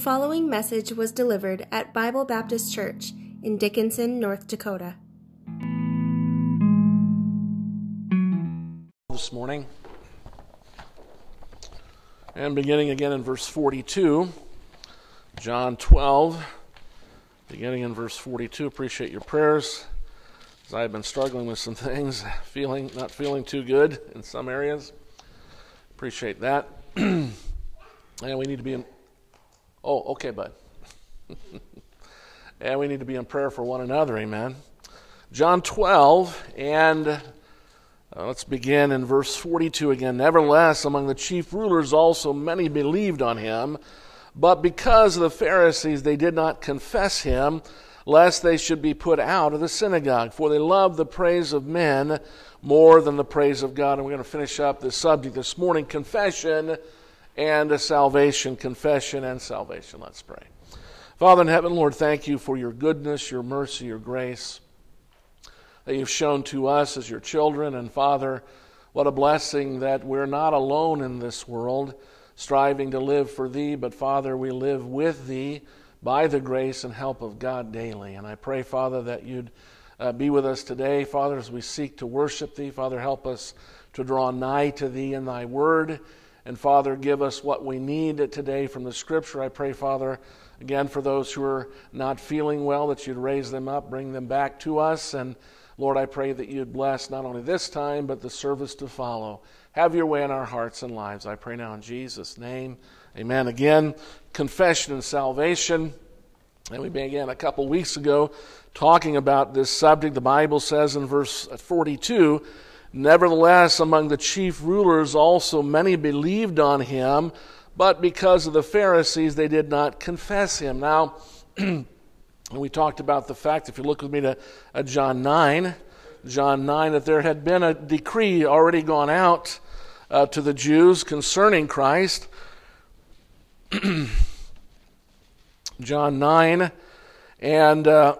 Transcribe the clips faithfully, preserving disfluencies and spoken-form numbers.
following message was delivered at Bible Baptist Church in Dickinson, North Dakota. This morning, and beginning again in verse forty-two, John twelve, beginning in verse forty-two. Appreciate your prayers, as I've been struggling with some things, feeling not feeling too good in some areas. Appreciate that. And we need to be in. Oh, okay, bud. And we need to be in prayer for one another. Amen. John twelve, and uh, let's begin in verse forty-two again. Nevertheless, among the chief rulers also many believed on him, but because of the Pharisees they did not confess him, lest they should be put out of the synagogue. For they loved the praise of men more than the praise of God. And we're going to finish up this subject this morning, confession and salvation, confession and salvation. Let's pray. Father in heaven, Lord, thank you for your goodness, your mercy, your grace that you've shown to us as your children. And Father, what a blessing that we're not alone in this world, striving to live for thee, but Father, we live with thee by the grace and help of God daily. And I pray, Father, that you'd uh, be with us today, Father, as we seek to worship thee. Father, help us to draw nigh to thee in thy word. And Father, give us what we need today from the Scripture. I pray, Father, again for those who are not feeling well, that you'd raise them up, bring them back to us. And Lord, I pray that you'd bless not only this time, but the service to follow. Have your way in our hearts and lives. I pray now in Jesus' name. Amen. Again, confession and salvation. And we began a couple weeks ago talking about this subject. The Bible says in verse forty-two, nevertheless, among the chief rulers also many believed on him, but because of the Pharisees they did not confess him. Now, we talked about the fact, if you look with me to uh, John nine, John nine, that there had been a decree already gone out uh, to the Jews concerning Christ. John nine, and Uh,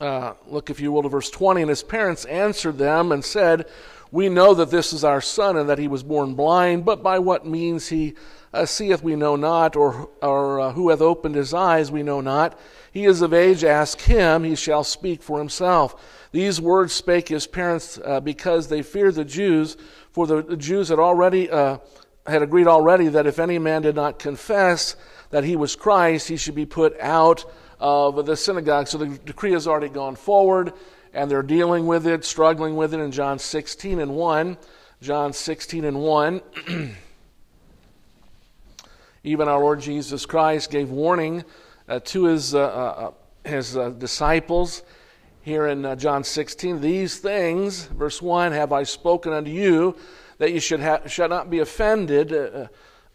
Uh, look, if you will, to verse twenty. And his parents answered them and said, we know that this is our son and that he was born blind, but by what means he uh, seeth we know not, or, or uh, who hath opened his eyes we know not. He is of age, ask him, he shall speak for himself. These words spake his parents uh, because they feared the Jews, for the, the Jews had already uh, had agreed already that if any man did not confess that he was Christ, he should be put out of the synagogue. So the decree has already gone forward, and they're dealing with it, struggling with it in John sixteen and one. John sixteen and one. Even our Lord Jesus Christ gave warning uh, to his, uh, uh, his uh, disciples here in uh, John sixteen. These things, verse one, have I spoken unto you, that you should ha- shall not be offended. Uh,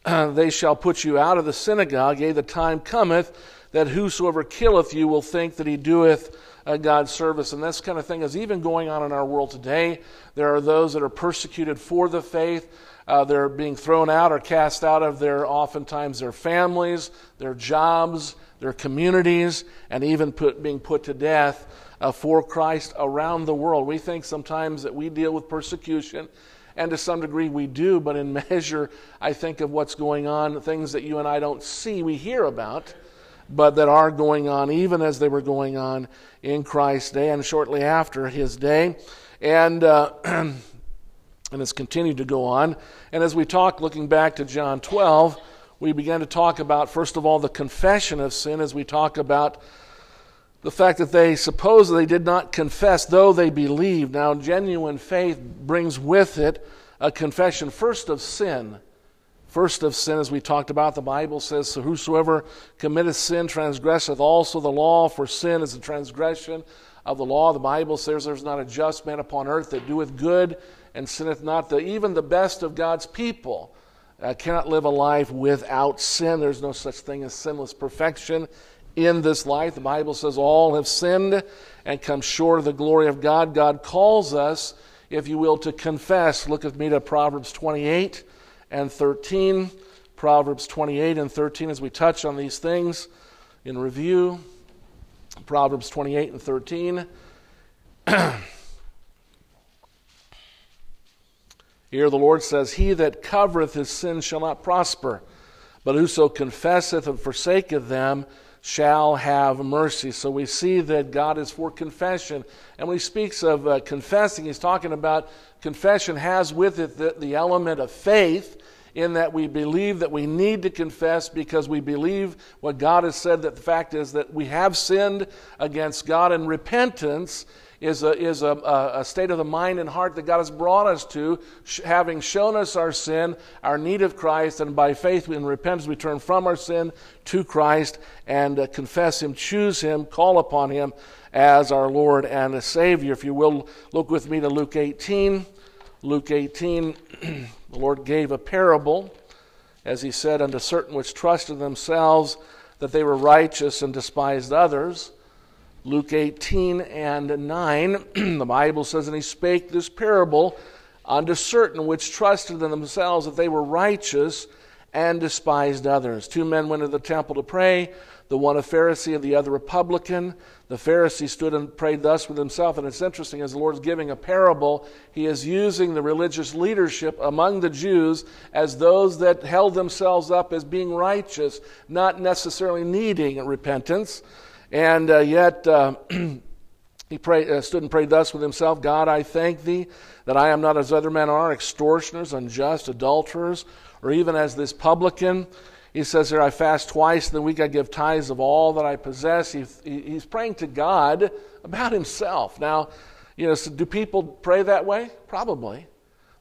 uh, they shall put you out of the synagogue. Yea, the time cometh, that whosoever killeth you will think that he doeth uh, God's service. And this kind of thing is even going on in our world today. There are those that are persecuted for the faith. Uh, they're being thrown out or cast out of their, oftentimes, their families, their jobs, their communities, and even put, being put to death uh, for Christ around the world. We think sometimes that we deal with persecution, and to some degree we do, but in measure, I think of what's going on, things that you and I don't see, we hear about, but that are going on even as they were going on in Christ's day and shortly after his day. And uh, and it's continued to go on. And as we talk, looking back to John twelve, we began to talk about, first of all, the confession of sin, as we talk about the fact that they supposedly did not confess, though they believed. Now, genuine faith brings with it a confession, first of sin. First of sin, as we talked about, the Bible says, so whosoever committeth sin transgresseth also the law, for sin is the transgression of the law. The Bible says there's not a just man upon earth that doeth good and sinneth not. The, even the best of God's people uh, cannot live a life without sin. There's no such thing as sinless perfection in this life. The Bible says all have sinned and come short of the glory of God. God calls us, if you will, to confess. Look with me to Proverbs twenty-eight. And thirteen, Proverbs twenty-eight and thirteen, as we touch on these things in review. Proverbs twenty-eight and thirteen. Here the Lord says, he that covereth his sin shall not prosper, but whoso confesseth and forsaketh them shall have mercy. So we see that God is for confession. And when he speaks of uh, confessing, he's talking about confession has with it the, the element of faith, in that we believe that we need to confess because we believe what God has said, that the fact is that we have sinned against God, and repentance is a, is a, a state of the mind and heart that God has brought us to, sh- having shown us our sin, our need of Christ, and by faith and repentance we turn from our sin to Christ and uh, confess Him, choose Him, call upon Him as our Lord and a Savior. If you will, look with me to Luke eighteen. Luke eighteen, the Lord gave a parable, as He said, unto certain which trusted themselves that they were righteous and despised others. Luke eighteen and nine, the Bible says, and He spake this parable unto certain which trusted in themselves that they were righteous and despised others. Two men went to the temple to pray, the one a Pharisee and the other a publican. The Pharisee stood and prayed thus with himself. And it's interesting, as the Lord's giving a parable, He is using the religious leadership among the Jews as those that held themselves up as being righteous, not necessarily needing repentance. And uh, yet uh, he pray, uh, stood and prayed thus with himself, God, I thank Thee that I am not as other men are, extortioners, unjust, adulterers, or even as this publican. He says here, I fast twice in the week, I give tithes of all that I possess. He, he, he's praying to God about himself. Now, you know, so do people pray that way? Probably.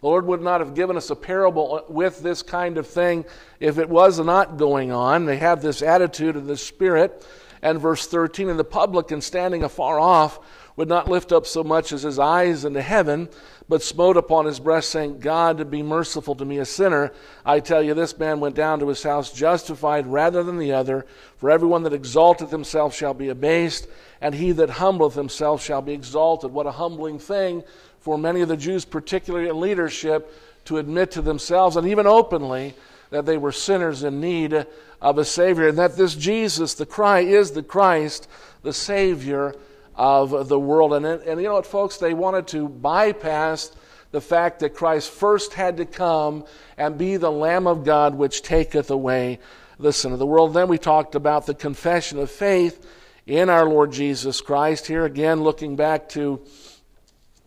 The Lord would not have given us a parable with this kind of thing if it was not going on. They have this attitude and this spirit. And verse thirteen, and the publican standing afar off would not lift up so much as his eyes into heaven, but smote upon his breast, saying, God, be merciful to me, a sinner. I tell you, this man went down to his house justified rather than the other. For everyone that exalteth himself shall be abased, and he that humbleth himself shall be exalted. What a humbling thing for many of the Jews, particularly in leadership, to admit to themselves, and even openly, that they were sinners in need of a Savior, and that this Jesus, the Christ, is the Christ, the Savior of the world. And, and you know what, folks? They wanted to bypass the fact that Christ first had to come and be the Lamb of God which taketh away the sin of the world. Then we talked about the confession of faith in our Lord Jesus Christ. Here again, looking back to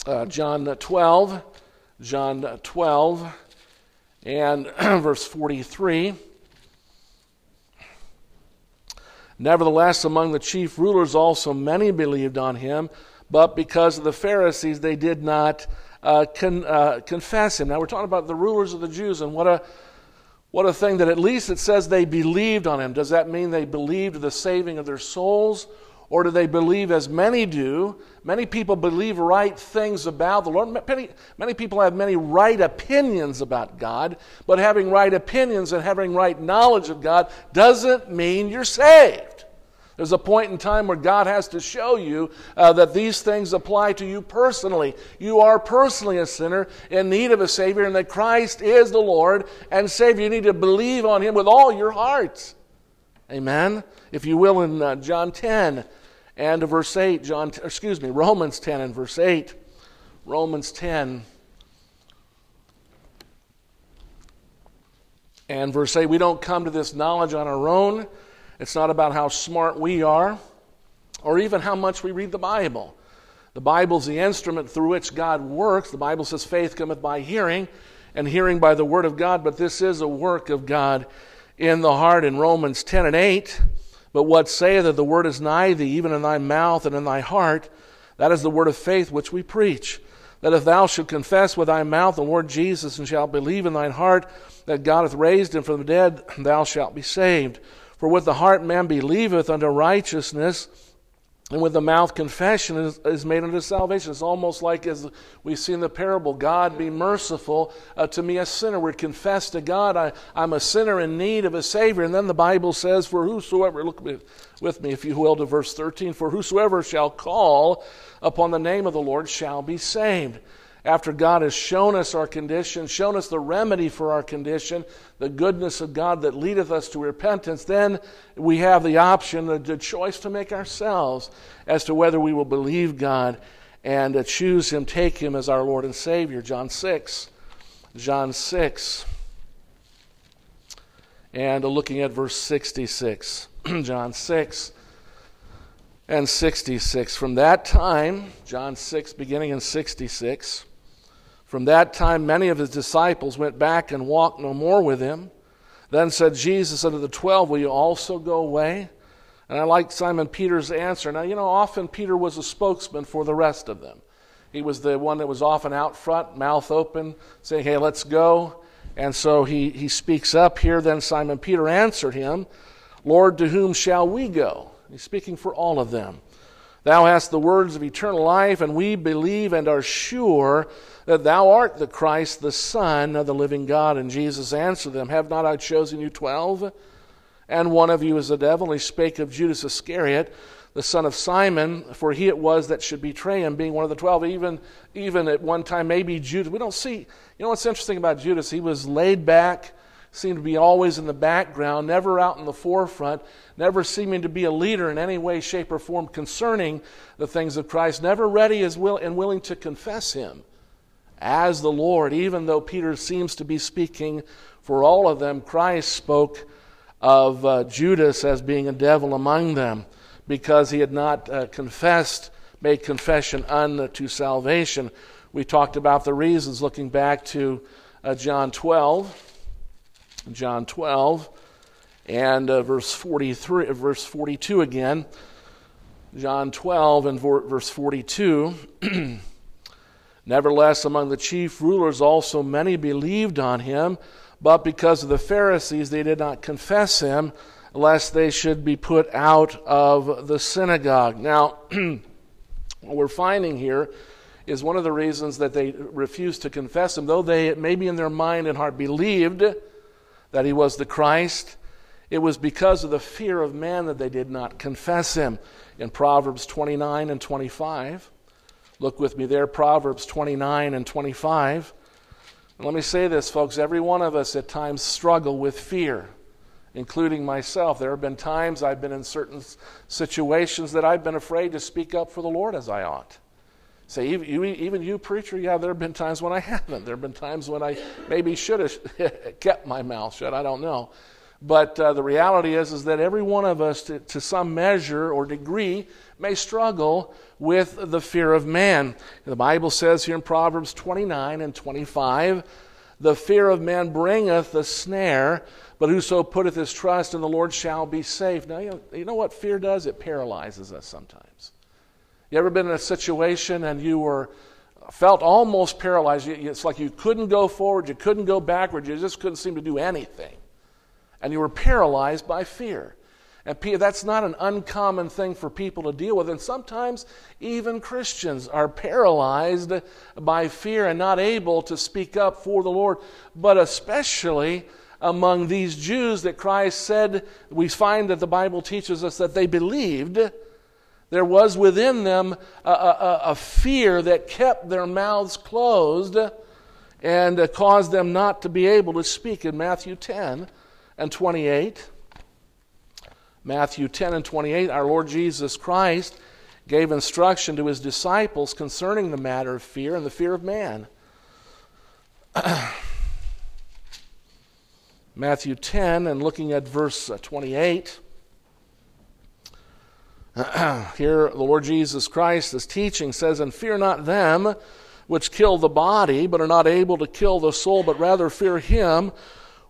uh, John twelve, John twelve, and verse forty-three, nevertheless, among the chief rulers also many believed on Him, but because of the Pharisees they did not uh, con- uh, confess Him. Now we're talking about the rulers of the Jews, and what a what a thing that at least it says they believed on Him. Does that mean they believed the saving of their souls? Or do they believe, as many do? Many people believe right things about the Lord. Many, many people have many right opinions about God, but having right opinions and having right knowledge of God doesn't mean you're saved. There's a point in time where God has to show you uh, that these things apply to you personally. You are personally a sinner in need of a Savior, and that Christ is the Lord and Savior. You need to believe on Him with all your heart. Amen? If you will, in uh, John ten, and verse eight, John, excuse me, Romans ten and verse eight. Romans ten and verse eight. We don't come to this knowledge on our own. It's not about how smart we are or even how much we read the Bible. The Bible's the instrument through which God works. The Bible says faith cometh by hearing, and hearing by the word of God. But this is a work of God in the heart, in Romans ten and eight. But what saith that the word is nigh thee, even in thy mouth and in thy heart? That is the word of faith which we preach. That if thou shalt confess with thy mouth the Lord Jesus, and shalt believe in thine heart that God hath raised Him from the dead, thou shalt be saved. For with the heart man believeth unto righteousness, and with the mouth confession is, is made unto salvation. It's almost like, as we see in the parable, God, be merciful uh, to me, a sinner. We're confessed to God, I, I'm a sinner in need of a Savior. And then the Bible says, for whosoever, look with me if you will to verse thirteen, for whosoever shall call upon the name of the Lord shall be saved. After God has shown us our condition, shown us the remedy for our condition, the goodness of God that leadeth us to repentance, then we have the option, the choice to make ourselves as to whether we will believe God and choose Him, take Him as our Lord and Savior. John six, John six and looking at verse sixty-six, John six and sixty-six. From that time, John six beginning in sixty-six, from that time many of his disciples went back and walked no more with him. Then said Jesus unto the twelve, will you also go away? And I like Simon Peter's answer. Now, you know, often Peter was a spokesman for the rest of them. He was the one that was often out front, mouth open, saying, hey, let's go. And so he, he speaks up here. Then Simon Peter answered him, Lord, to whom shall we go? He's speaking for all of them. Thou hast the words of eternal life, and we believe and are sure that thou art the Christ, the Son of the living God. And Jesus answered them, have not I chosen you twelve? And one of you is the devil. He spake of Judas Iscariot, the son of Simon, for he it was that should betray him, being one of the twelve. Even, even at one time, maybe Judas. We don't see, you know what's interesting about Judas? He was laid back, seemed to be always in the background, never out in the forefront, never seeming to be a leader in any way, shape, or form concerning the things of Christ, never ready as will and willing to confess him as the Lord. Even though Peter seems to be speaking for all of them, Christ spoke of uh, Judas as being a devil among them because he had not uh, confessed, made confession unto salvation. We talked about the reasons looking back to uh, John twelve. John twelve and uh, verse forty-three, uh, verse forty-two again. John twelve and verse forty-two. Nevertheless, among the chief rulers also many believed on him, but because of the Pharisees they did not confess him, lest they should be put out of the synagogue. Now, what we're finding here is one of the reasons that they refused to confess him, though they maybe in their mind and heart believed that he was the Christ, it was because of the fear of man that they did not confess him. In Proverbs twenty-nine and twenty-five, look with me there, Proverbs twenty-nine and twenty-five. And let me say this, folks, every one of us at times struggle with fear, including myself. There have been times I've been in certain situations that I've been afraid to speak up for the Lord as I ought. Say, even you, preacher, yeah, there have been times when I haven't. There have been times when I maybe should have kept my mouth shut. I don't know. But uh, the reality is, is that every one of us, to, to some measure or degree, may struggle with the fear of man. The Bible says here in Proverbs twenty-nine and twenty-five, the fear of man bringeth the snare, but whoso putteth his trust in the Lord shall be safe. Now, you know, you know what fear does? It paralyzes us sometimes. You ever been in a situation and you were felt almost paralyzed? It's like you couldn't go forward, you couldn't go backward, you just couldn't seem to do anything. And you were paralyzed by fear. And that's not an uncommon thing for people to deal with. And sometimes even Christians are paralyzed by fear and not able to speak up for the Lord. But especially among these Jews that Christ said, we find that the Bible teaches us that they believed. There was within them a, a, a fear that kept their mouths closed and caused them not to be able to speak. In Matthew ten and twenty-eight, Matthew ten and twenty-eight, our Lord Jesus Christ gave instruction to his disciples concerning the matter of fear and the fear of man. Matthew ten, and looking at verse twenty-eight, here the Lord Jesus Christ is teaching, says, and fear not them which kill the body, but are not able to kill the soul, but rather fear him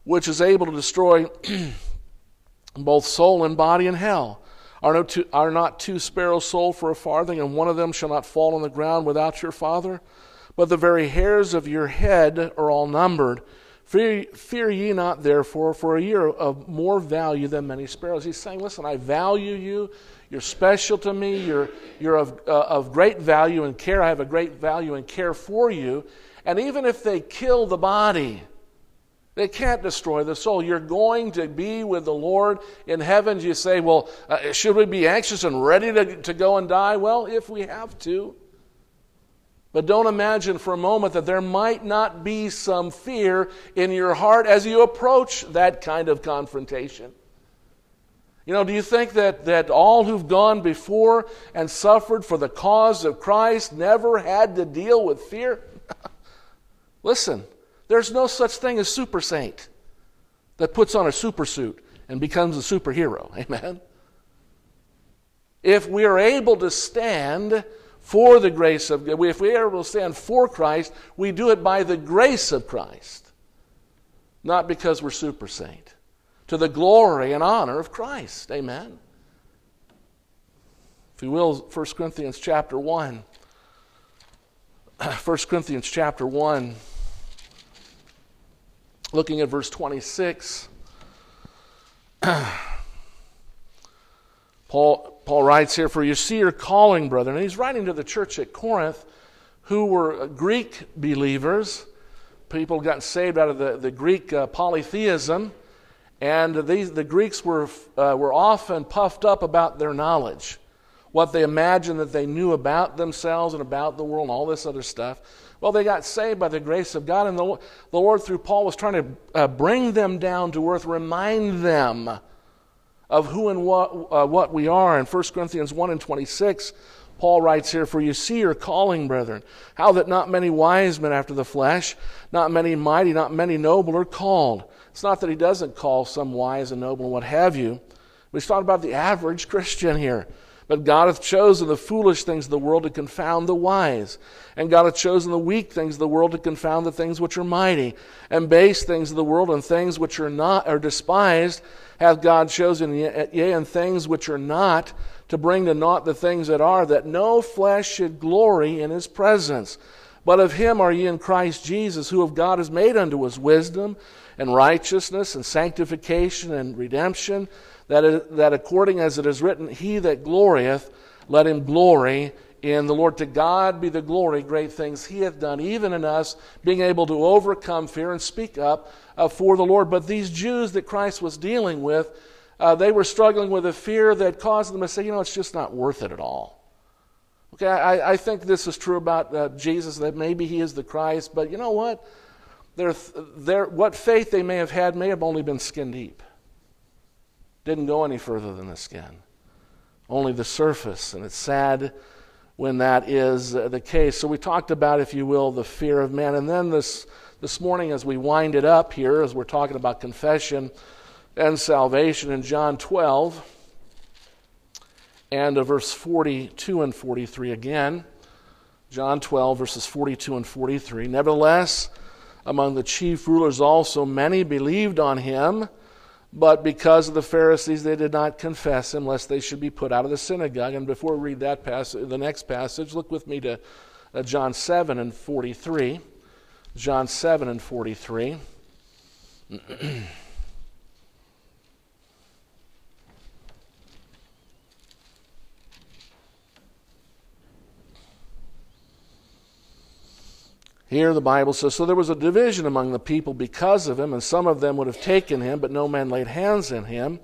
which is able to destroy both soul and body in hell. Are, no two, are not two sparrows sold for a farthing, and one of them shall not fall on the ground without your Father? But the very hairs of your head are all numbered. Fear, fear ye not, therefore, for a year of more value than many sparrows. He's saying, listen, I value you. You're special to me. You're, you're of, uh, of great value and care. I have a great value and care for you. And even if they kill the body, they can't destroy the soul. You're going to be with the Lord in heaven. You say, well, uh, should we be anxious and ready to, to go and die? Well, if we have to. But don't imagine for a moment that there might not be some fear in your heart as you approach that kind of confrontation. You know, do you think that, that all who've gone before and suffered for the cause of Christ never had to deal with fear? Listen, there's no such thing as super saint. that puts on a supersuit and becomes a superhero. Amen? If we are able to stand for the grace of God, if we are able to stand for Christ, we do it by the grace of Christ, not because we're super saint, to the glory and honor of Christ. Amen? If you will, First Corinthians chapter one. First Corinthians chapter one, looking at verse twenty-six, Paul, Paul writes here, "For you see your calling, brethren." And he's writing to the church at Corinth, who were Greek believers. People got saved out of the, the Greek uh, polytheism, and these, the Greeks were, uh, were often puffed up about their knowledge, what they imagined that they knew about themselves and about the world and all this other stuff. Well, they got saved by the grace of God, and the, the Lord, through Paul, was trying to uh, bring them down to earth, remind them of who and what, uh, what we are. In First Corinthians one and twenty-six, Paul writes here, "For you see your calling, brethren, how that not many wise men after the flesh, not many mighty, not many noble are called." It's not that he doesn't call some wise and noble and what have you, but he's talking about the average Christian here. "But God hath chosen the foolish things of the world to confound the wise. And God hath chosen the weak things of the world to confound the things which are mighty. And base things of the world and things which are not are despised hath God chosen, yea, and things which are not, to bring to naught the things that are, that no flesh should glory in his presence. But of him are ye in Christ Jesus, who of God is made unto us wisdom, and righteousness, and sanctification, and redemption, that, is, that according as it is written, he that glorieth, let him glory in the Lord. To God be the glory, great things he hath done, even in us, being able to overcome fear and speak up uh, for the Lord." But these Jews that Christ was dealing with, uh, they were struggling with a fear that caused them to say, you know, it's just not worth it at all. Okay, I, I think this is true about uh, Jesus, that maybe he is the Christ, but you know what? Their, their, what faith they may have had may have only been skin deep. Didn't go any further than the skin. Only the surface, and it's sad when that is uh, the case. So we talked about, if you will, the fear of man. And then this, this morning, as we wind it up here, as we're talking about confession and salvation, in John twelve, and verse forty-two and forty-three again. John twelve, verses forty-two and forty-three. "Nevertheless, among the chief rulers also many believed on him, but because of the Pharisees they did not confess him, lest they should be put out of the synagogue." And before we read that passage, the next passage, look with me to John seven and forty-three. John seven and forty-three. Here the Bible says, "So there was a division among the people because of him, and some of them would have taken him, but no man laid hands on him.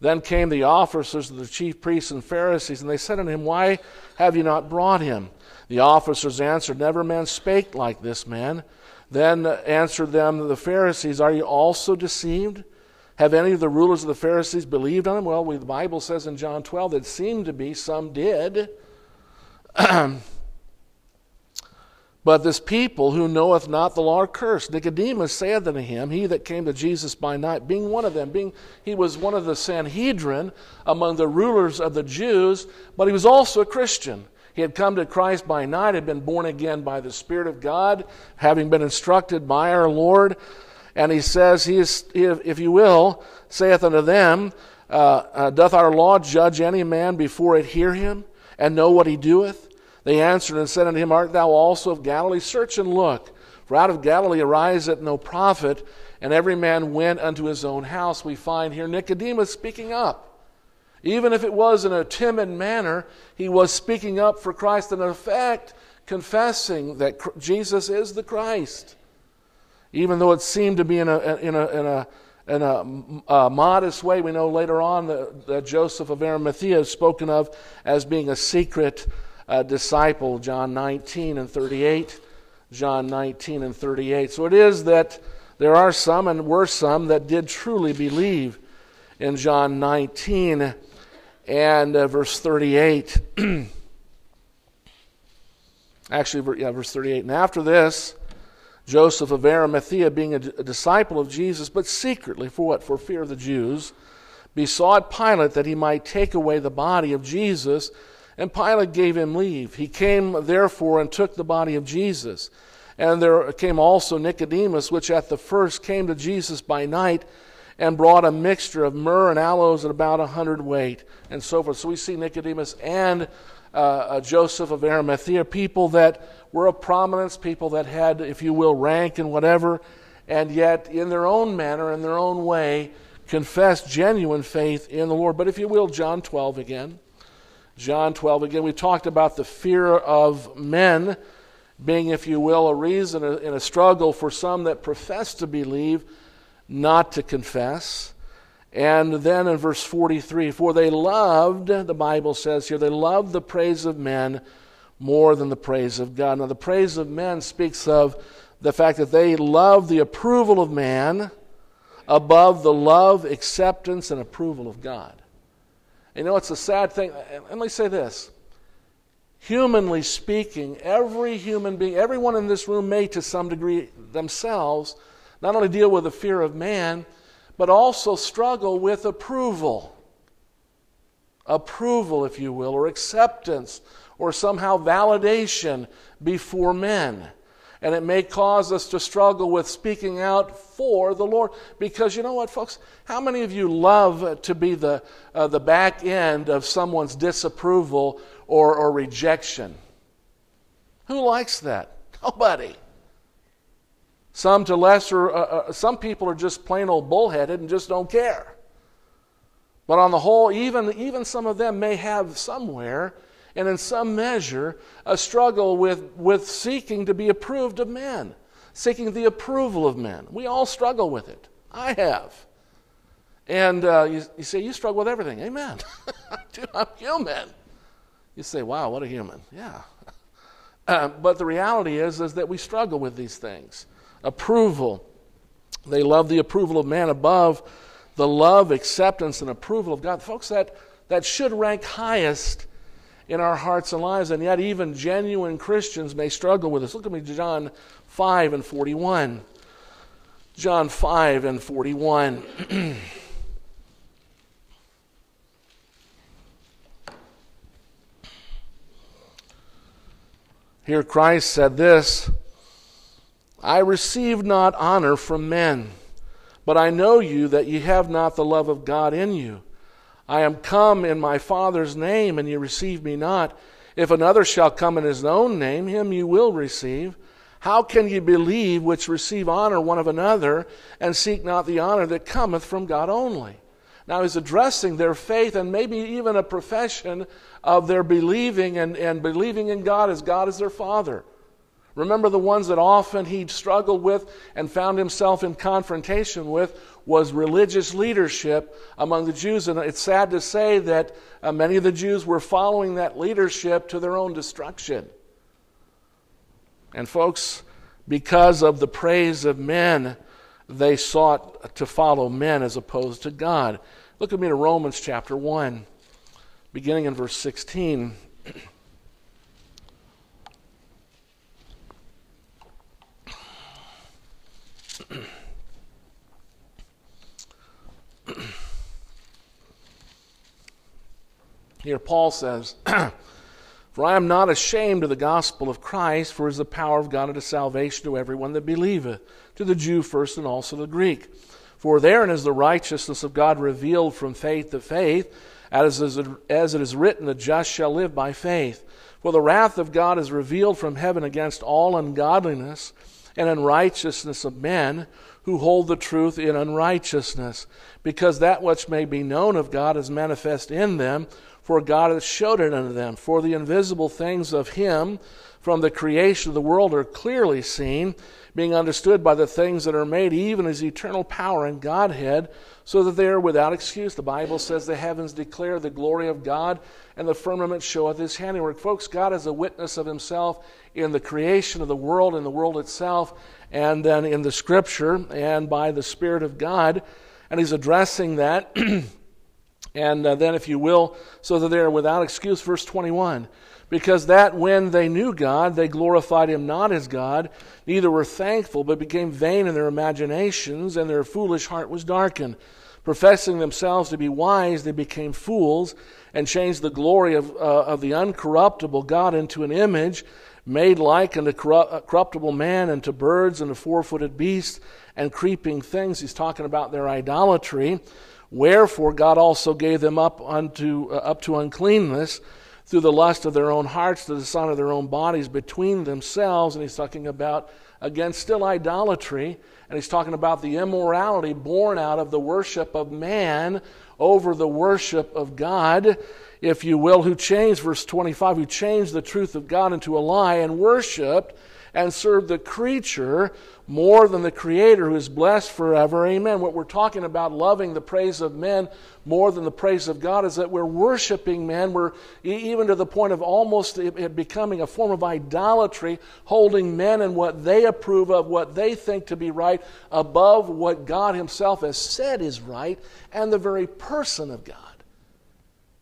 Then came the officers of the chief priests and Pharisees, and they said unto him, Why have ye not brought him? The officers answered, Never man spake like this man. Then answered them the Pharisees, Are ye also deceived? Have any of the rulers of the Pharisees believed on him?" Well, the Bible says in John twelve that it seemed to be, some did. "But this people who knoweth not the law are cursed. Nicodemus saith unto him, he that came to Jesus by night," being one of them, being he was one of the Sanhedrin, among the rulers of the Jews, but he was also a Christian. He had come to Christ by night, had been born again by the Spirit of God, having been instructed by our Lord. And he says, he is, if you will, saith unto them, uh, uh, "Doth our law judge any man before it hear him, and know what he doeth?" They answered and said unto him, "Art thou also of Galilee? Search and look. For out of Galilee ariseth no prophet." And every man went unto his own house. We find here Nicodemus speaking up. Even if it was in a timid manner, he was speaking up for Christ, and in effect confessing that Jesus is the Christ. Even though it seemed to be in a, in a, in a, in a, a modest way. We know later on that, that Joseph of Arimathea is spoken of as being a secret Uh, disciple, John nineteen and thirty-eight, John nineteen and thirty-eight. So it is that there are some, and were some, that did truly believe in John nineteen and uh, verse thirty-eight. Actually, yeah, verse thirty-eight. "And after this, Joseph of Arimathea, being a, a disciple of Jesus, but secretly, for what? For fear of the Jews, besought Pilate that he might take away the body of Jesus, and Pilate gave him leave. He came, therefore, and took the body of Jesus. And there came also Nicodemus, which at the first came to Jesus by night, and brought a mixture of myrrh and aloes at about a hundred weight, and so forth. So we see Nicodemus and uh, Joseph of Arimathea, people that were of prominence, people that had, if you will, rank and whatever, and yet in their own manner, in their own way, confessed genuine faith in the Lord. But if you will, John twelve again. John twelve again. We talked about the fear of men being, if you will, a reason in a struggle for some that profess to believe, not to confess. And then in verse forty-three, for they loved, the Bible says here, they loved the praise of men more than the praise of God. Now the praise of men speaks of the fact that they love the approval of man above the love, acceptance, and approval of God. You know, it's a sad thing. Let me say this. Humanly speaking, every human being, everyone in this room may to some degree themselves not only deal with the fear of man, but also struggle with approval. Approval, if you will, or acceptance, or somehow validation before men. And it may cause us to struggle with speaking out for the Lord. Because you know what, folks? How many of you love to be the, uh, the back end of someone's disapproval or, or rejection? Who likes that? Nobody. Some to lesser, uh, uh, some people are just plain old bullheaded and just don't care. But on the whole, even, even some of them may have somewhere, and in some measure, a struggle with, with seeking to be approved of men, seeking the approval of men. We all struggle with it. I have. And uh, you, you say, you struggle with everything. Amen. Dude, I'm human. You say, wow, what a human. Yeah. Uh, but the reality is, is that we struggle with these things. Approval. They love the approval of man above the love, acceptance, and approval of God. Folks, that, that should rank highest in our hearts and lives, and yet even genuine Christians may struggle with this. Look at me, John five and forty-one. John five and forty-one. Here Christ said this, I receive not honor from men, but I know you that ye have not the love of God in you. I am come in my Father's name, and ye receive me not. If another shall come in his own name, him you will receive. How can ye believe which receive honor one of another, and seek not the honor that cometh from God only? Now he's addressing their faith and maybe even a profession of their believing and, and believing in God as God is their Father. Remember, the ones that often he struggled with and found himself in confrontation with was religious leadership among the Jews. And it's sad to say that uh, many of the Jews were following that leadership to their own destruction. And folks, because of the praise of men, they sought to follow men as opposed to God. Look at me to Romans chapter one, beginning in verse sixteen. Here Paul says, for I am not ashamed of the gospel of Christ, for it is the power of God unto salvation to everyone that believeth, to the Jew first and also the Greek. For therein is the righteousness of God revealed from faith to faith, as it is written, the just shall live by faith. For the wrath of God is revealed from heaven against all ungodliness and unrighteousness of men, who hold the truth in unrighteousness, because that which may be known of God is manifest in them, for God hath showed it unto them. For the invisible things of him from the creation of the world are clearly seen, being understood by the things that are made, even his eternal power and Godhead, so that they are without excuse. The Bible says, the heavens declare the glory of God, and the firmament showeth his handiwork. Folks, God is a witness of himself in the creation of the world, in the world itself, and then in the Scripture, and by the Spirit of God. And he's addressing that. And uh, then, if you will, so that they are without excuse, verse twenty-one. because that when they knew God, they glorified him not as God, neither were thankful, but became vain in their imaginations, and their foolish heart was darkened. Professing themselves to be wise, they became fools, and changed the glory of, uh, of the uncorruptible God into an image made like unto corrupt, corruptible man, and to birds, and to four-footed beasts, and creeping things. He's talking about their idolatry. Wherefore God also gave them up unto uh, up to uncleanness through the lust of their own hearts, to the dishonor of their own bodies between themselves. And he's talking about, again, still idolatry. And he's talking about the immorality born out of the worship of man over the worship of God, if you will, who changed, verse twenty-five, who changed the truth of God into a lie, and worshiped and served the creature more than the Creator, who is blessed forever. Amen. What we're talking about, loving the praise of men more than the praise of God, is that we're worshiping men. We're even to the point of almost it becoming a form of idolatry, holding men and what they approve of, what they think to be right, above what God himself has said is right, and the very person of God,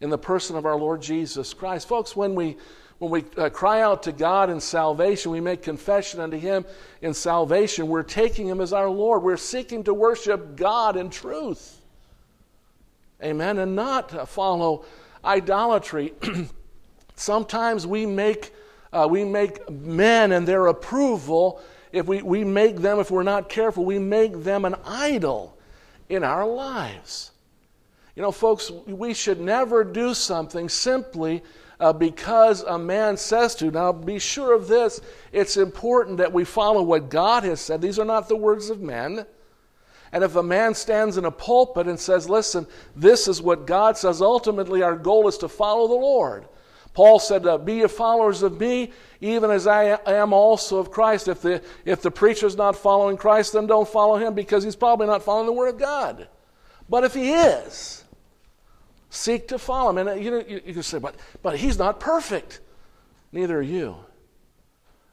in the person of our Lord Jesus Christ. Folks, when we When we uh, cry out to God in salvation, we make confession unto him in salvation. We're taking him as our Lord. We're seeking to worship God in truth. Amen. And not uh, follow idolatry. Sometimes we make uh, we make men and their approval, if we, we make them, if we're not careful, we make them an idol in our lives. You know, folks, we should never do something simply Uh, because a man says to. Now, be sure of this. It's important that we follow what God has said. These are not the words of men. And if a man stands in a pulpit and says, listen, this is what God says, ultimately our goal is to follow the Lord. Paul said, uh, be ye followers of me, even as I am also of Christ. If the, if the preacher's not following Christ, then don't follow him, because he's probably not following the Word of God. But if he is, seek to follow him. And you know, you can say, but, but he's not perfect. Neither are you.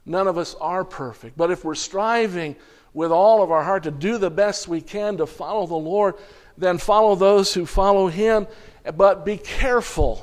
None of us are perfect. But if we're striving with all of our heart to do the best we can to follow the Lord, then follow those who follow him. But be careful.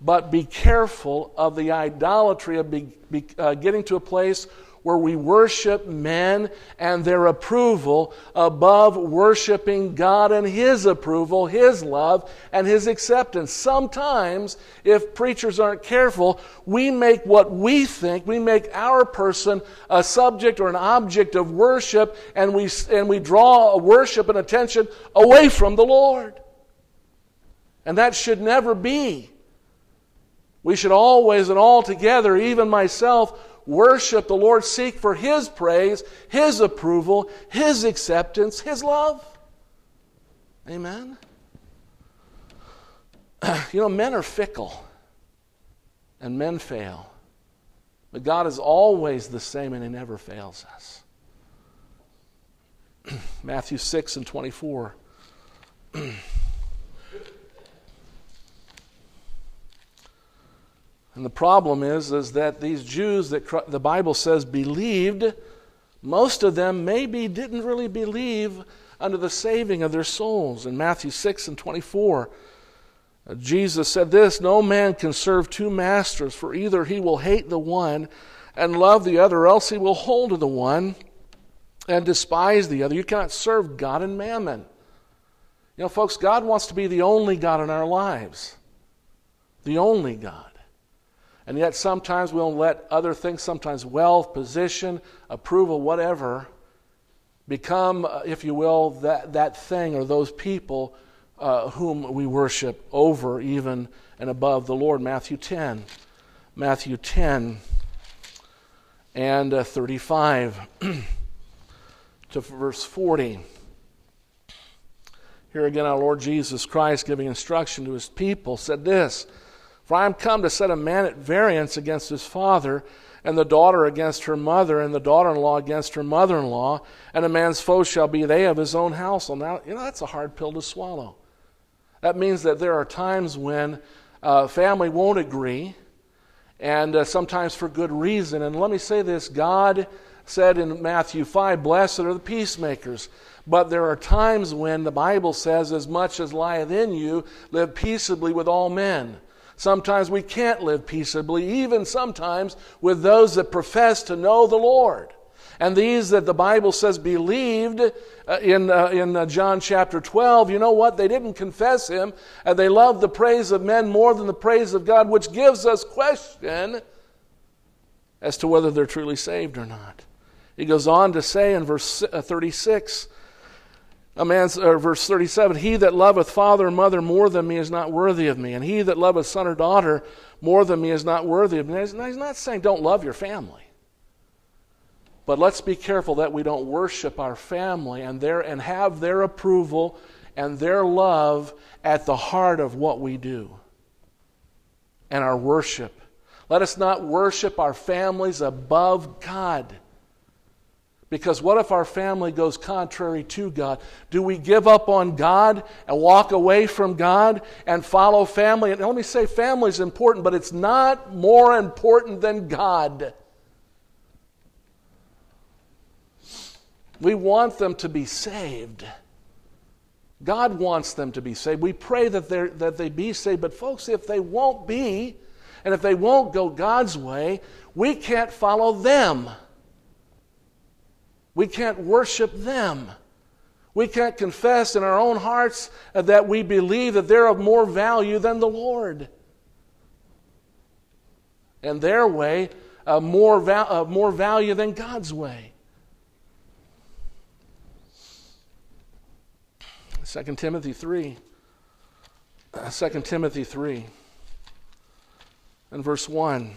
But be careful of the idolatry of be, be, uh, getting to a place where we worship men and their approval above worshiping God and his approval, his love, and his acceptance. Sometimes, if preachers aren't careful, we make what we think, we make our person a subject or an object of worship, and we, and we draw worship and attention away from the Lord. And that should never be. We should always and altogether, even myself, worship the Lord, seek for his praise, his approval, his acceptance, his love. Amen? You know, men are fickle, and men fail. But God is always the same, and he never fails us. Matthew six and twenty-four. And the problem is, is that these Jews that the Bible says believed, most of them maybe didn't really believe unto the saving of their souls. In Matthew six and twenty-four, Jesus said this, no man can serve two masters, for either he will hate the one and love the other, or else he will hold to the one and despise the other. You cannot serve God and mammon. You know, folks, God wants to be the only God in our lives. The only God. And yet sometimes we'll let other things, sometimes wealth, position, approval, whatever, become, if you will, that, that thing or those people uh, whom we worship over even and above the Lord. Matthew ten. Matthew ten and thirty-five to verse forty. Here again our Lord Jesus Christ, giving instruction to his people, said this, for I am come to set a man at variance against his father, and the daughter against her mother, and the daughter-in-law against her mother-in-law, and a man's foes shall be they of his own household. Now, you know, that's a hard pill to swallow. That means that there are times when uh, family won't agree, and uh, sometimes for good reason. And let me say this, God said in Matthew five, blessed are the peacemakers. But there are times when the Bible says, as much as lieth in you, live peaceably with all men. Sometimes we can't live peaceably, even sometimes with those that profess to know the Lord. And these that the Bible says believed uh, in, uh, in uh, John chapter twelve, you know what? They didn't confess him, and they loved the praise of men more than the praise of God, which gives us question as to whether they're truly saved or not. He goes on to say in verse thirty-six, a man, or verse thirty-seven, he that loveth father and mother more than me is not worthy of me, and he that loveth son or daughter more than me is not worthy of me. Now, he's not saying don't love your family. But let's be careful that we don't worship our family and their and have their approval and their love at the heart of what we do and our worship. Let us not worship our families above God. Because what if our family goes contrary to God? Do we give up on God and walk away from God and follow family? And let me say, family is important, but it's not more important than God. We want them to be saved. God wants them to be saved. We pray that, that they be saved. But folks, if they won't be, and if they won't go God's way, we can't follow them. We can't worship them. We can't confess in our own hearts that we believe that they're of more value than the Lord. And their way, uh, more val- uh, more value than God's way. Second Timothy three. Second Timothy three and verse one.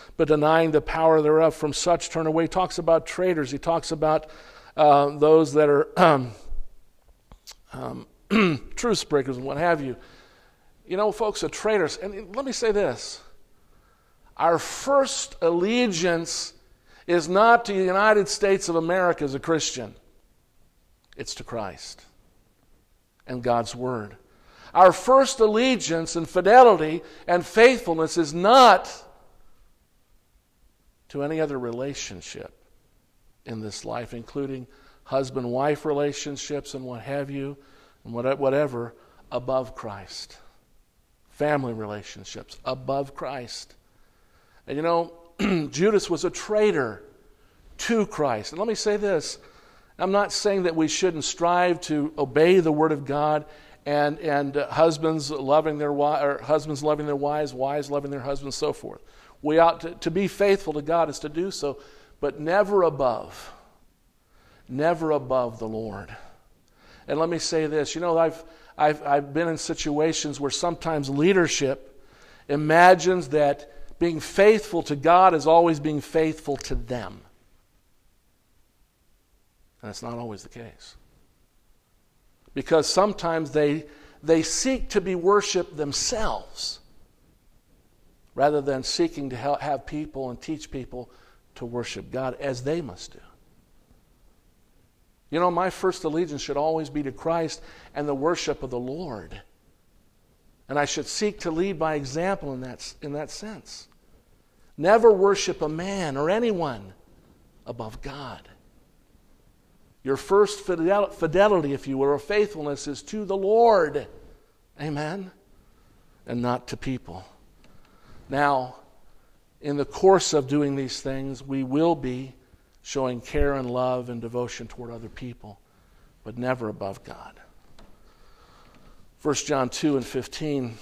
but denying the power thereof. From such turn away. He talks about traitors. He talks about uh, those that are um, um, truce breakers and what have you. You know, folks, a traitor. And let me say this. Our first allegiance is not to the United States of America as a Christian. It's to Christ and God's Word. Our first allegiance and fidelity and faithfulness is not to any other relationship in this life, including husband-wife relationships and what have you, and whatever, above Christ. Family relationships above Christ. And you know, Judas was a traitor to Christ. And let me say this. I'm not saying that we shouldn't strive to obey the Word of God and, and uh, husbands loving their wives, or husbands loving their wives, wives loving their husbands, so forth. We ought to, to be faithful to God is to do so, but never above, never above the Lord. And let me say this. You know, I've, I've, I've been in situations where sometimes leadership imagines that being faithful to God is always being faithful to them. And it's not always the case. Because sometimes they, they seek to be worshiped themselves rather than seeking to help, have people and teach people to worship God as they must do. You know, my first allegiance should always be to Christ and the worship of the Lord. And I should seek to lead by example in that, in that sense. Never worship a man or anyone above God. Your first fidelity, if you will, or faithfulness is to the Lord. Amen? And not to people. Now, in the course of doing these things, we will be showing care and love and devotion toward other people, but never above God. First John two and fifteen.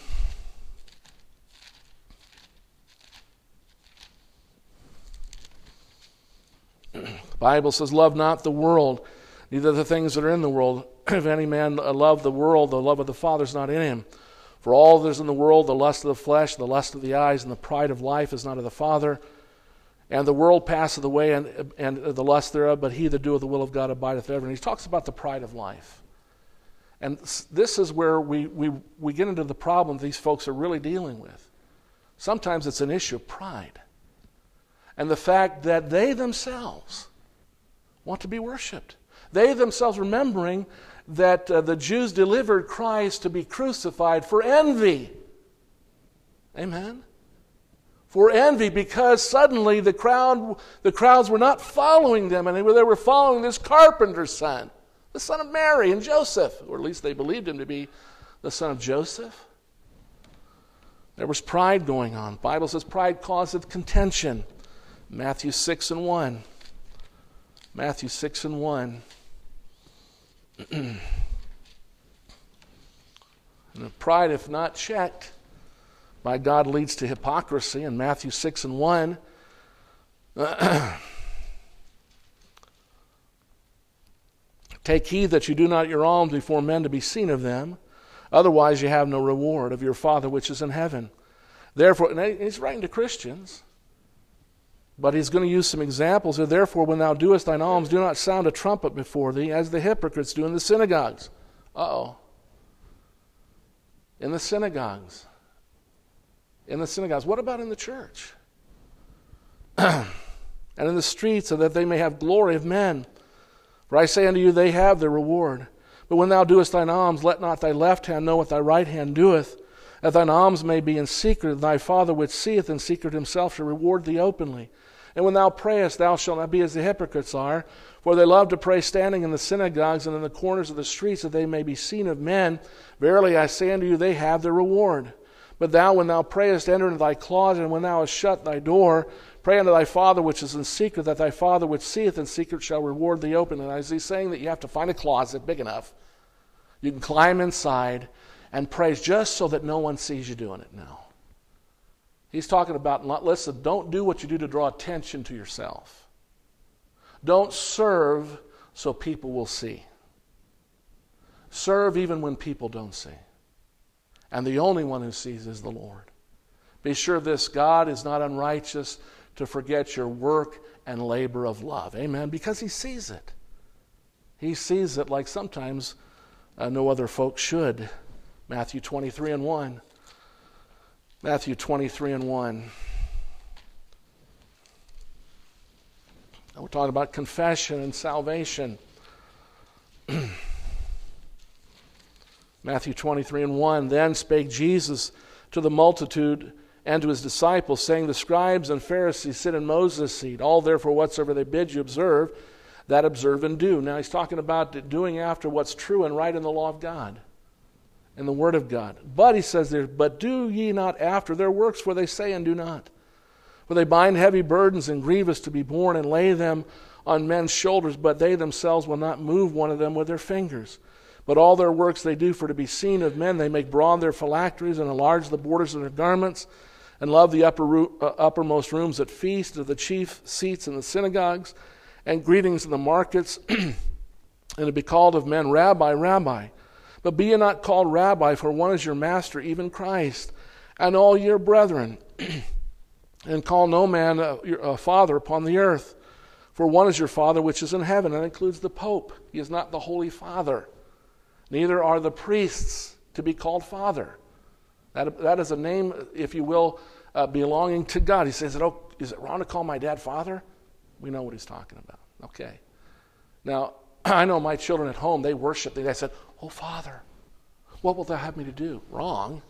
The Bible says, love not the world, neither the things that are in the world. If any man love the world, the love of the Father is not in him. For all that is in the world, the lust of the flesh, the lust of the eyes, and the pride of life is not of the Father. And the world passeth away, and, and the lust thereof, but he that doeth the will of God abideth ever. And he talks about the pride of life. And this is where we, we, we get into the problem these folks are really dealing with. Sometimes it's an issue of pride. And the fact that they themselves want to be worshipped. They themselves, remembering that uh, the Jews delivered Christ to be crucified for envy. Amen? For envy, because suddenly the crowd, the crowds were not following them, and they were, they were following this carpenter's son, the son of Mary and Joseph, or at least they believed him to be the son of Joseph. There was pride going on. The Bible says pride causeth contention. Matthew six and one. Matthew six and one. And the pride, if not checked by God, leads to hypocrisy. In Matthew six and one, take heed that you do not your alms before men to be seen of them, otherwise you have no reward of your Father which is in heaven. Therefore, and he's writing to Christians, but he's going to use some examples. Therefore, when thou doest thine alms, do not sound a trumpet before thee, as the hypocrites do in the synagogues. Uh-oh. In the synagogues. In the synagogues. What about in the church? And in the streets, so that they may have glory of men. For I say unto you, they have their reward. But when thou doest thine alms, let not thy left hand know what thy right hand doeth, that thine alms may be in secret. Thy Father which seeth in secret himself shall reward thee openly. And when thou prayest, thou shalt not be as the hypocrites are, for they love to pray standing in the synagogues and in the corners of the streets, that they may be seen of men. Verily I say unto you, they have their reward. But thou, when thou prayest, enter into thy closet, and when thou hast shut thy door, pray unto thy Father which is in secret, that thy Father which seeth in secret shall reward thee openly. And is he saying that you have to find a closet big enough? You can climb inside and pray just so that no one sees you doing it now. He's talking about, listen, don't do what you do to draw attention to yourself. Don't serve so people will see. Serve even when people don't see. And the only one who sees is the Lord. Be sure of this, God is not unrighteous to forget your work and labor of love. Amen? Because he sees it. He sees it like sometimes uh, no other folk should. Matthew twenty-three and one. Matthew twenty-three and one. Now we're talking about confession and salvation. Matthew twenty-three and one, Then spake Jesus to the multitude and to his disciples, saying, The scribes and Pharisees sit in Moses' seat. All therefore whatsoever they bid you observe, that observe and do. Now he's talking about doing after what's true and right in the law of God and the word of God. But he says there, But do ye not after their works, for they say and do not. For they bind heavy burdens and grievous to be borne, and lay them on men's shoulders, but they themselves will not move one of them with their fingers. But all their works they do for to be seen of men. They make broad their phylacteries and enlarge the borders of their garments, and love the upper roo- uh, uppermost rooms at feasts, of the chief seats in the synagogues, and greetings in the markets, and to be called of men, Rabbi, Rabbi. But be ye not called Rabbi, for one is your master, even Christ, and all your brethren. And call no man a, a father upon the earth, for one is your Father which is in heaven. That includes the Pope. He is not the Holy Father. Neither are the priests to be called Father. That, that is a name, if you will, uh, belonging to God. He says, oh, is it wrong to call my dad Father? We know what he's talking about. Okay. Now, I know my children at home, they worship me. They said, oh, Father, what wilt thou have me to do? Wrong.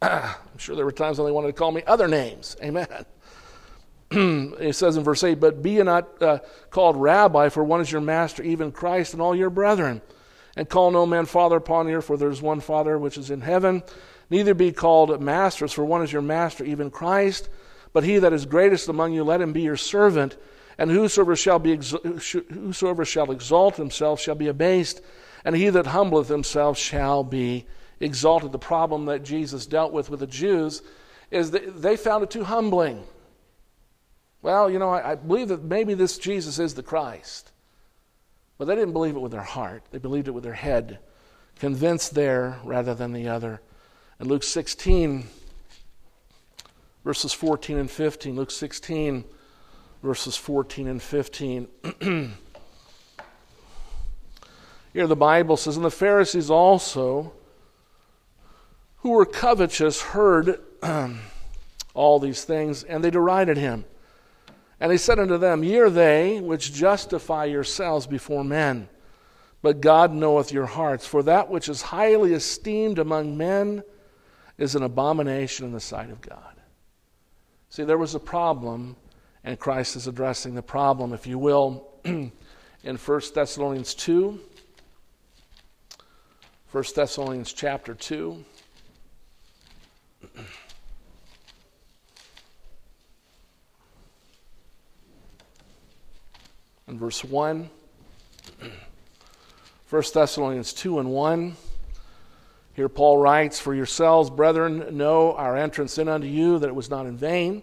I'm sure there were times when they wanted to call me other names. Amen. It says in verse eight, But be ye not uh, called Rabbi, for one is your master, even Christ, and all your brethren. And call no man Father upon the earth, for there is one Father which is in heaven. Neither be called masters, for one is your master, even Christ. But he that is greatest among you, let him be your servant. And whosoever shall, be exu- whosoever shall exalt himself shall be abased, and he that humbleth himself shall be exalted. The problem that Jesus dealt with with the Jews is that they found it too humbling. Well, you know, I, I believe that maybe this Jesus is the Christ. But they didn't believe it with their heart. They believed it with their head, convinced there rather than the other. And Luke sixteen, verses fourteen and fifteen. Luke sixteen, verses fourteen and fifteen. Here the Bible says, and the Pharisees also, who were covetous, heard all these things, and they derided him. And he said unto them, Ye are they which justify yourselves before men, but God knoweth your hearts. For that which is highly esteemed among men is an abomination in the sight of God. See, there was a problem, and Christ is addressing the problem, if you will, in First Thessalonians two. First Thessalonians chapter two. And verse one. First Thessalonians two and one. Here Paul writes, For yourselves, brethren, know our entrance in unto you, that it was not in vain.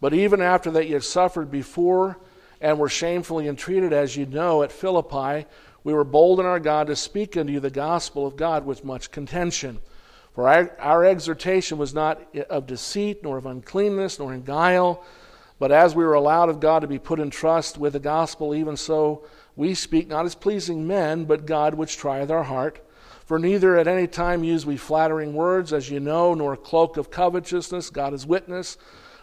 But even after that ye had suffered before, and were shamefully entreated, as you know, at Philippi, we were bold in our God to speak unto you the gospel of God with much contention. For our, our exhortation was not of deceit, nor of uncleanness, nor in guile, but as we were allowed of God to be put in trust with the gospel, even so we speak not as pleasing men, but God which trieth our heart. For neither at any time use we flattering words, as you know, nor cloak of covetousness, God is witness,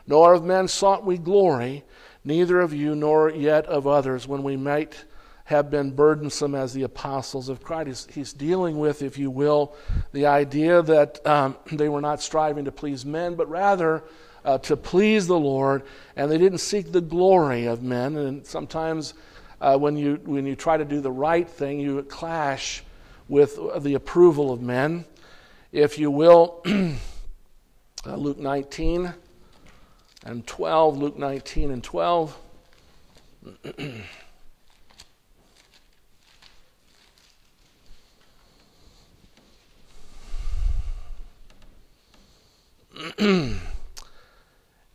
nor of men sought we glory, neither of you nor yet of others, when we might have been burdensome as the apostles of Christ. He's, he's dealing with, if you will, the idea that um, they were not striving to please men, but rather Uh, to please the Lord, and they didn't seek the glory of men. And sometimes uh, when you when you try to do the right thing, you clash with the approval of men, if you will. uh, Luke nineteen and twelve, Luke nineteen and twelve.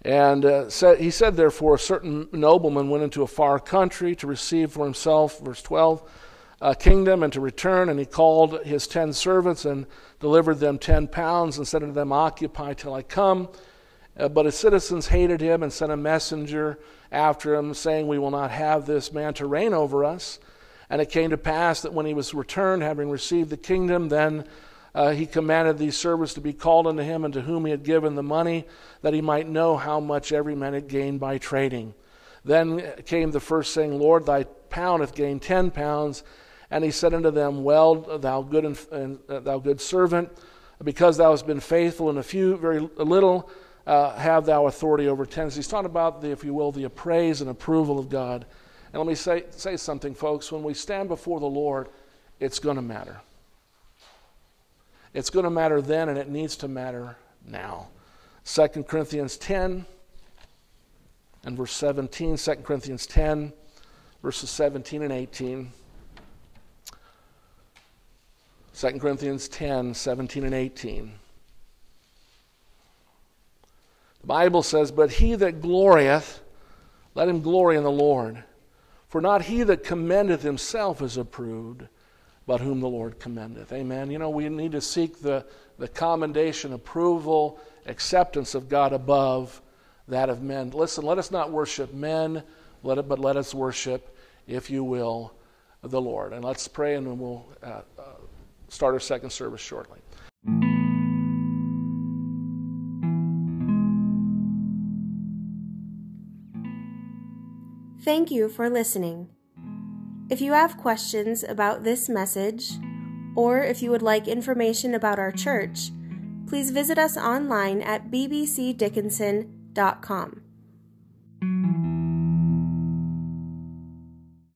And uh, said, he said, therefore, a certain nobleman went into a far country to receive for himself, verse twelve, a kingdom and to return. And he called his ten servants and delivered them ten pounds and said unto them, Occupy till I come. Uh, but his citizens hated him and sent a messenger after him, saying, We will not have this man to reign over us. And it came to pass that when he was returned, having received the kingdom, then Uh, he commanded these servants to be called unto him, and to whom he had given the money, that he might know how much every man had gained by trading. Then came the first, saying, Lord, thy pound hath gained ten pounds. And he said unto them, Well, thou good and, and uh, thou good servant, because thou hast been faithful in a few, very little, uh, have thou authority over ten. So he's talking about, the, if you will, the appraise and approval of God. And let me say say something, folks. When we stand before the Lord, it's going to matter. It's going to matter then, and it needs to matter now. Second Corinthians ten and verse seventeen. Second Corinthians ten, verses seventeen and eighteen. Second Corinthians ten, seventeen and eighteen. The Bible says, But he that glorieth, let him glory in the Lord. For not he that commendeth himself is approved, but whom the Lord commendeth. Amen. You know, we need to seek the, the commendation, approval, acceptance of God above that of men. Listen, let us not worship men, let it, but let us worship, if you will, the Lord. And let's pray, and then we'll uh, uh, start our second service shortly. Thank you for listening. If you have questions about this message, or if you would like information about our church, please visit us online at b b c dickinson dot com.